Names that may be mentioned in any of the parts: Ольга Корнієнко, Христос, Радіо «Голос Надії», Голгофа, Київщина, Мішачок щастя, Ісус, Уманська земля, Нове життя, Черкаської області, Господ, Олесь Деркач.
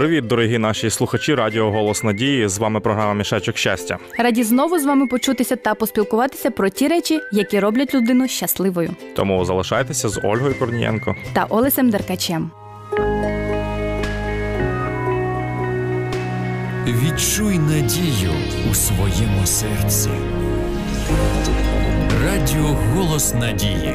Привіт, дорогі наші слухачі Радіо «Голос Надії». З вами програма «Мішачок щастя». Раді знову з вами почутися та поспілкуватися про ті речі, які роблять людину щасливою. Тому залишайтеся з Ольгою Корнієнко та Олесем Деркачем. Відчуй надію у своєму серці. Радіо «Голос Надії».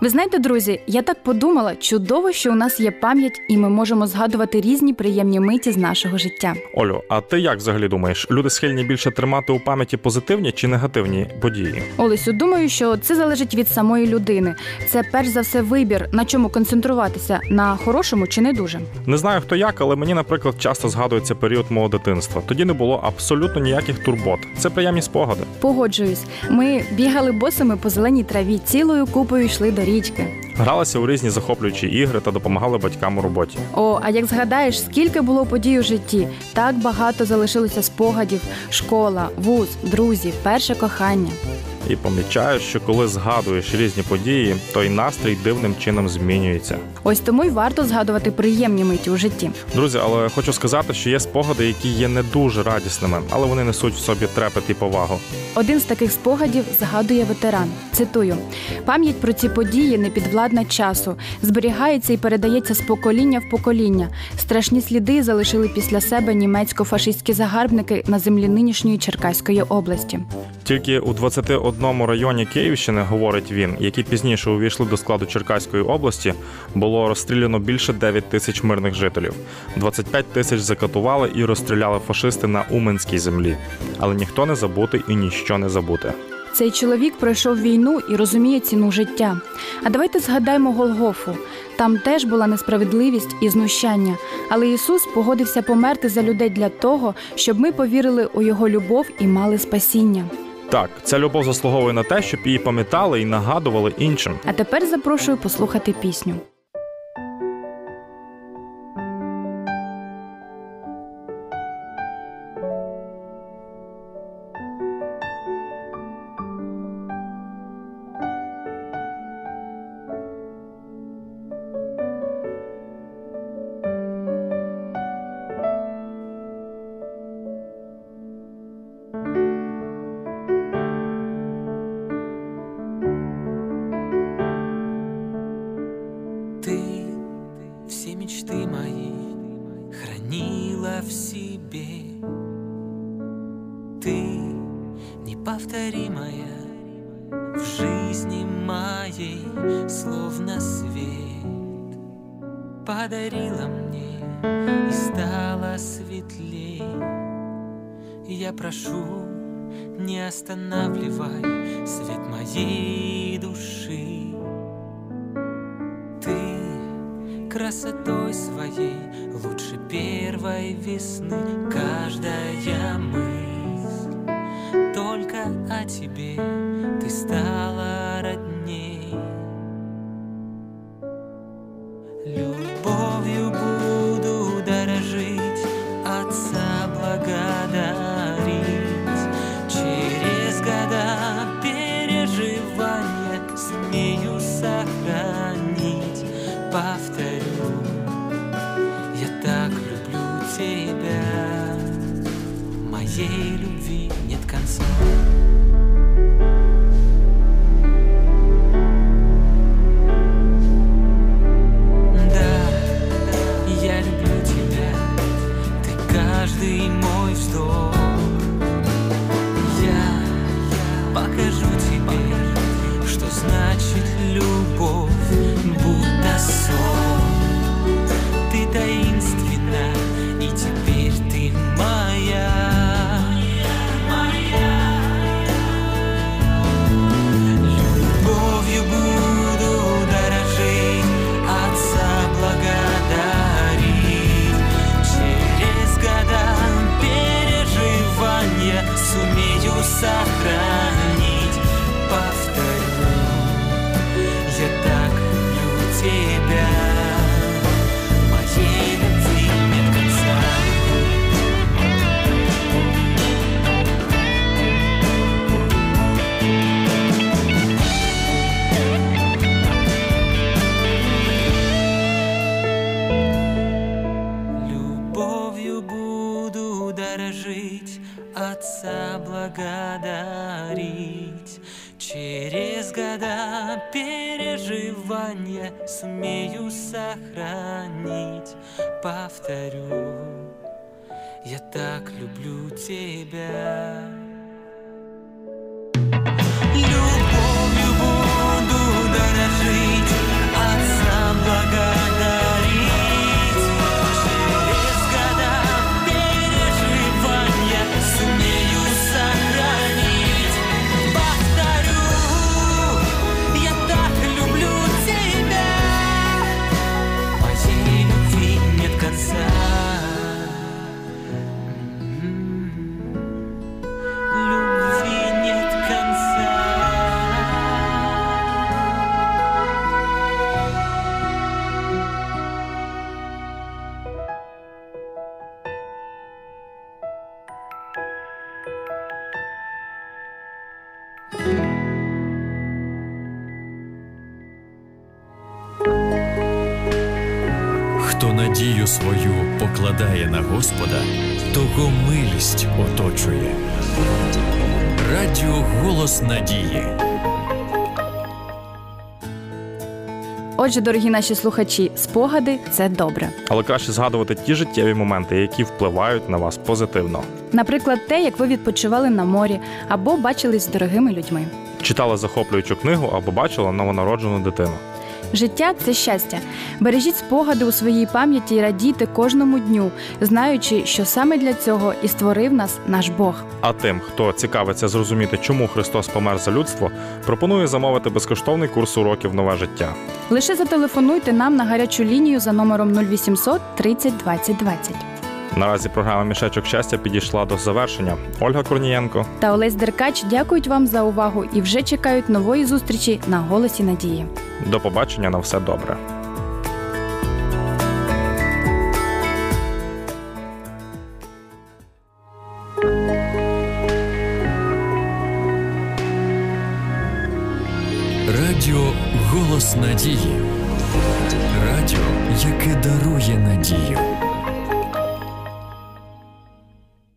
Ви знаєте, друзі, я так подумала, чудово, що у нас є пам'ять, і ми можемо згадувати різні приємні миті з нашого життя. Олю, а ти як взагалі думаєш, люди схильні більше тримати у пам'яті позитивні чи негативні події? Олесю, думаю, що це залежить від самої людини. Це перш за все вибір, на чому концентруватися, на хорошому чи не дуже. Не знаю, хто як, але мені, наприклад, часто згадується період мого дитинства. Тоді не було абсолютно ніяких турбот. Це приємні спогади. Погоджуюсь. Ми бігали босими по зеленій траві, цілою купою йшли до річки. Гралася у різні захоплюючі ігри та допомагала батькам у роботі. О, а як згадаєш, скільки було подій у житті? Так багато залишилося спогадів. Школа, вуз, друзі, перше кохання. І помічаю, що коли згадуєш різні події, то й настрій дивним чином змінюється. Ось тому й варто згадувати приємні миті у житті. Друзі, але хочу сказати, що є спогади, які є не дуже радісними, але вони несуть в собі трепет і повагу. Один з таких спогадів згадує ветеран. Цитую. «Пам'ять про ці події не підвладна часу, зберігається і передається з покоління в покоління. Страшні сліди залишили після себе німецько-фашистські загарбники на землі нинішньої Черкаської області». Тільки у 21 районі Київщини, говорить він, які пізніше увійшли до складу Черкаської області, було розстріляно більше 9 тисяч мирних жителів. 25 тисяч закатували і розстріляли фашисти на Уманській землі. Але ніхто не забутий і ніщо не забуте. Цей чоловік пройшов війну і розуміє ціну життя. А давайте згадаємо Голгофу. Там теж була несправедливість і знущання. Але Ісус погодився померти за людей для того, щоб ми повірили у Його любов і мали спасіння. Так, ця любов заслуговує на те, щоб її пам'ятали і нагадували іншим. А тепер запрошую послухати пісню. В себе ты неповторимая, в жизни моей словно свет подарила мне и стала светлей. Я прошу, не останавливай свет моей души. Ты красотой своей лучше первой весны, каждая мысль только о тебе, ты стала родней. Любовью буду дорожить, Отца благодарить, через года переживания смею сохранить. Повторю, тебя, моей любви нет конца. Да, я люблю тебя, ты каждый мой вздох. Я покажу тебе, что значит любовь, будто сон. Ты таинственна, и теперь ты моя, моя, моя. отца благодарить. Через года переживания сумею сохранить. Повторю, я так люблю тебя. Любовью буду дорожить, отца благодарить. Надію свою покладає на Господа, того милість оточує. Радіо «Голос Надії». Отже, дорогі наші слухачі, спогади – це добре. Але краще згадувати ті життєві моменти, які впливають на вас позитивно. Наприклад, те, як ви відпочивали на морі, або бачились з дорогими людьми. Читали захоплюючу книгу, або бачили новонароджену дитину. Життя – це щастя. Бережіть спогади у своїй пам'яті і радійте кожному дню, знаючи, що саме для цього і створив нас наш Бог. А тим, хто цікавиться зрозуміти, чому Христос помер за людство, пропоную замовити безкоштовний курс уроків «Нове життя». Лише зателефонуйте нам на гарячу лінію за номером 0800 30 20 20. Наразі програма «Мішечок щастя» підійшла до завершення. Ольга Корнієнко та Олесь Деркач дякують вам за увагу і вже чекають нової зустрічі на «Голосі Надії». До побачення, на все добре. Радіо «Голос Надії». Радіо, яке дарує надію.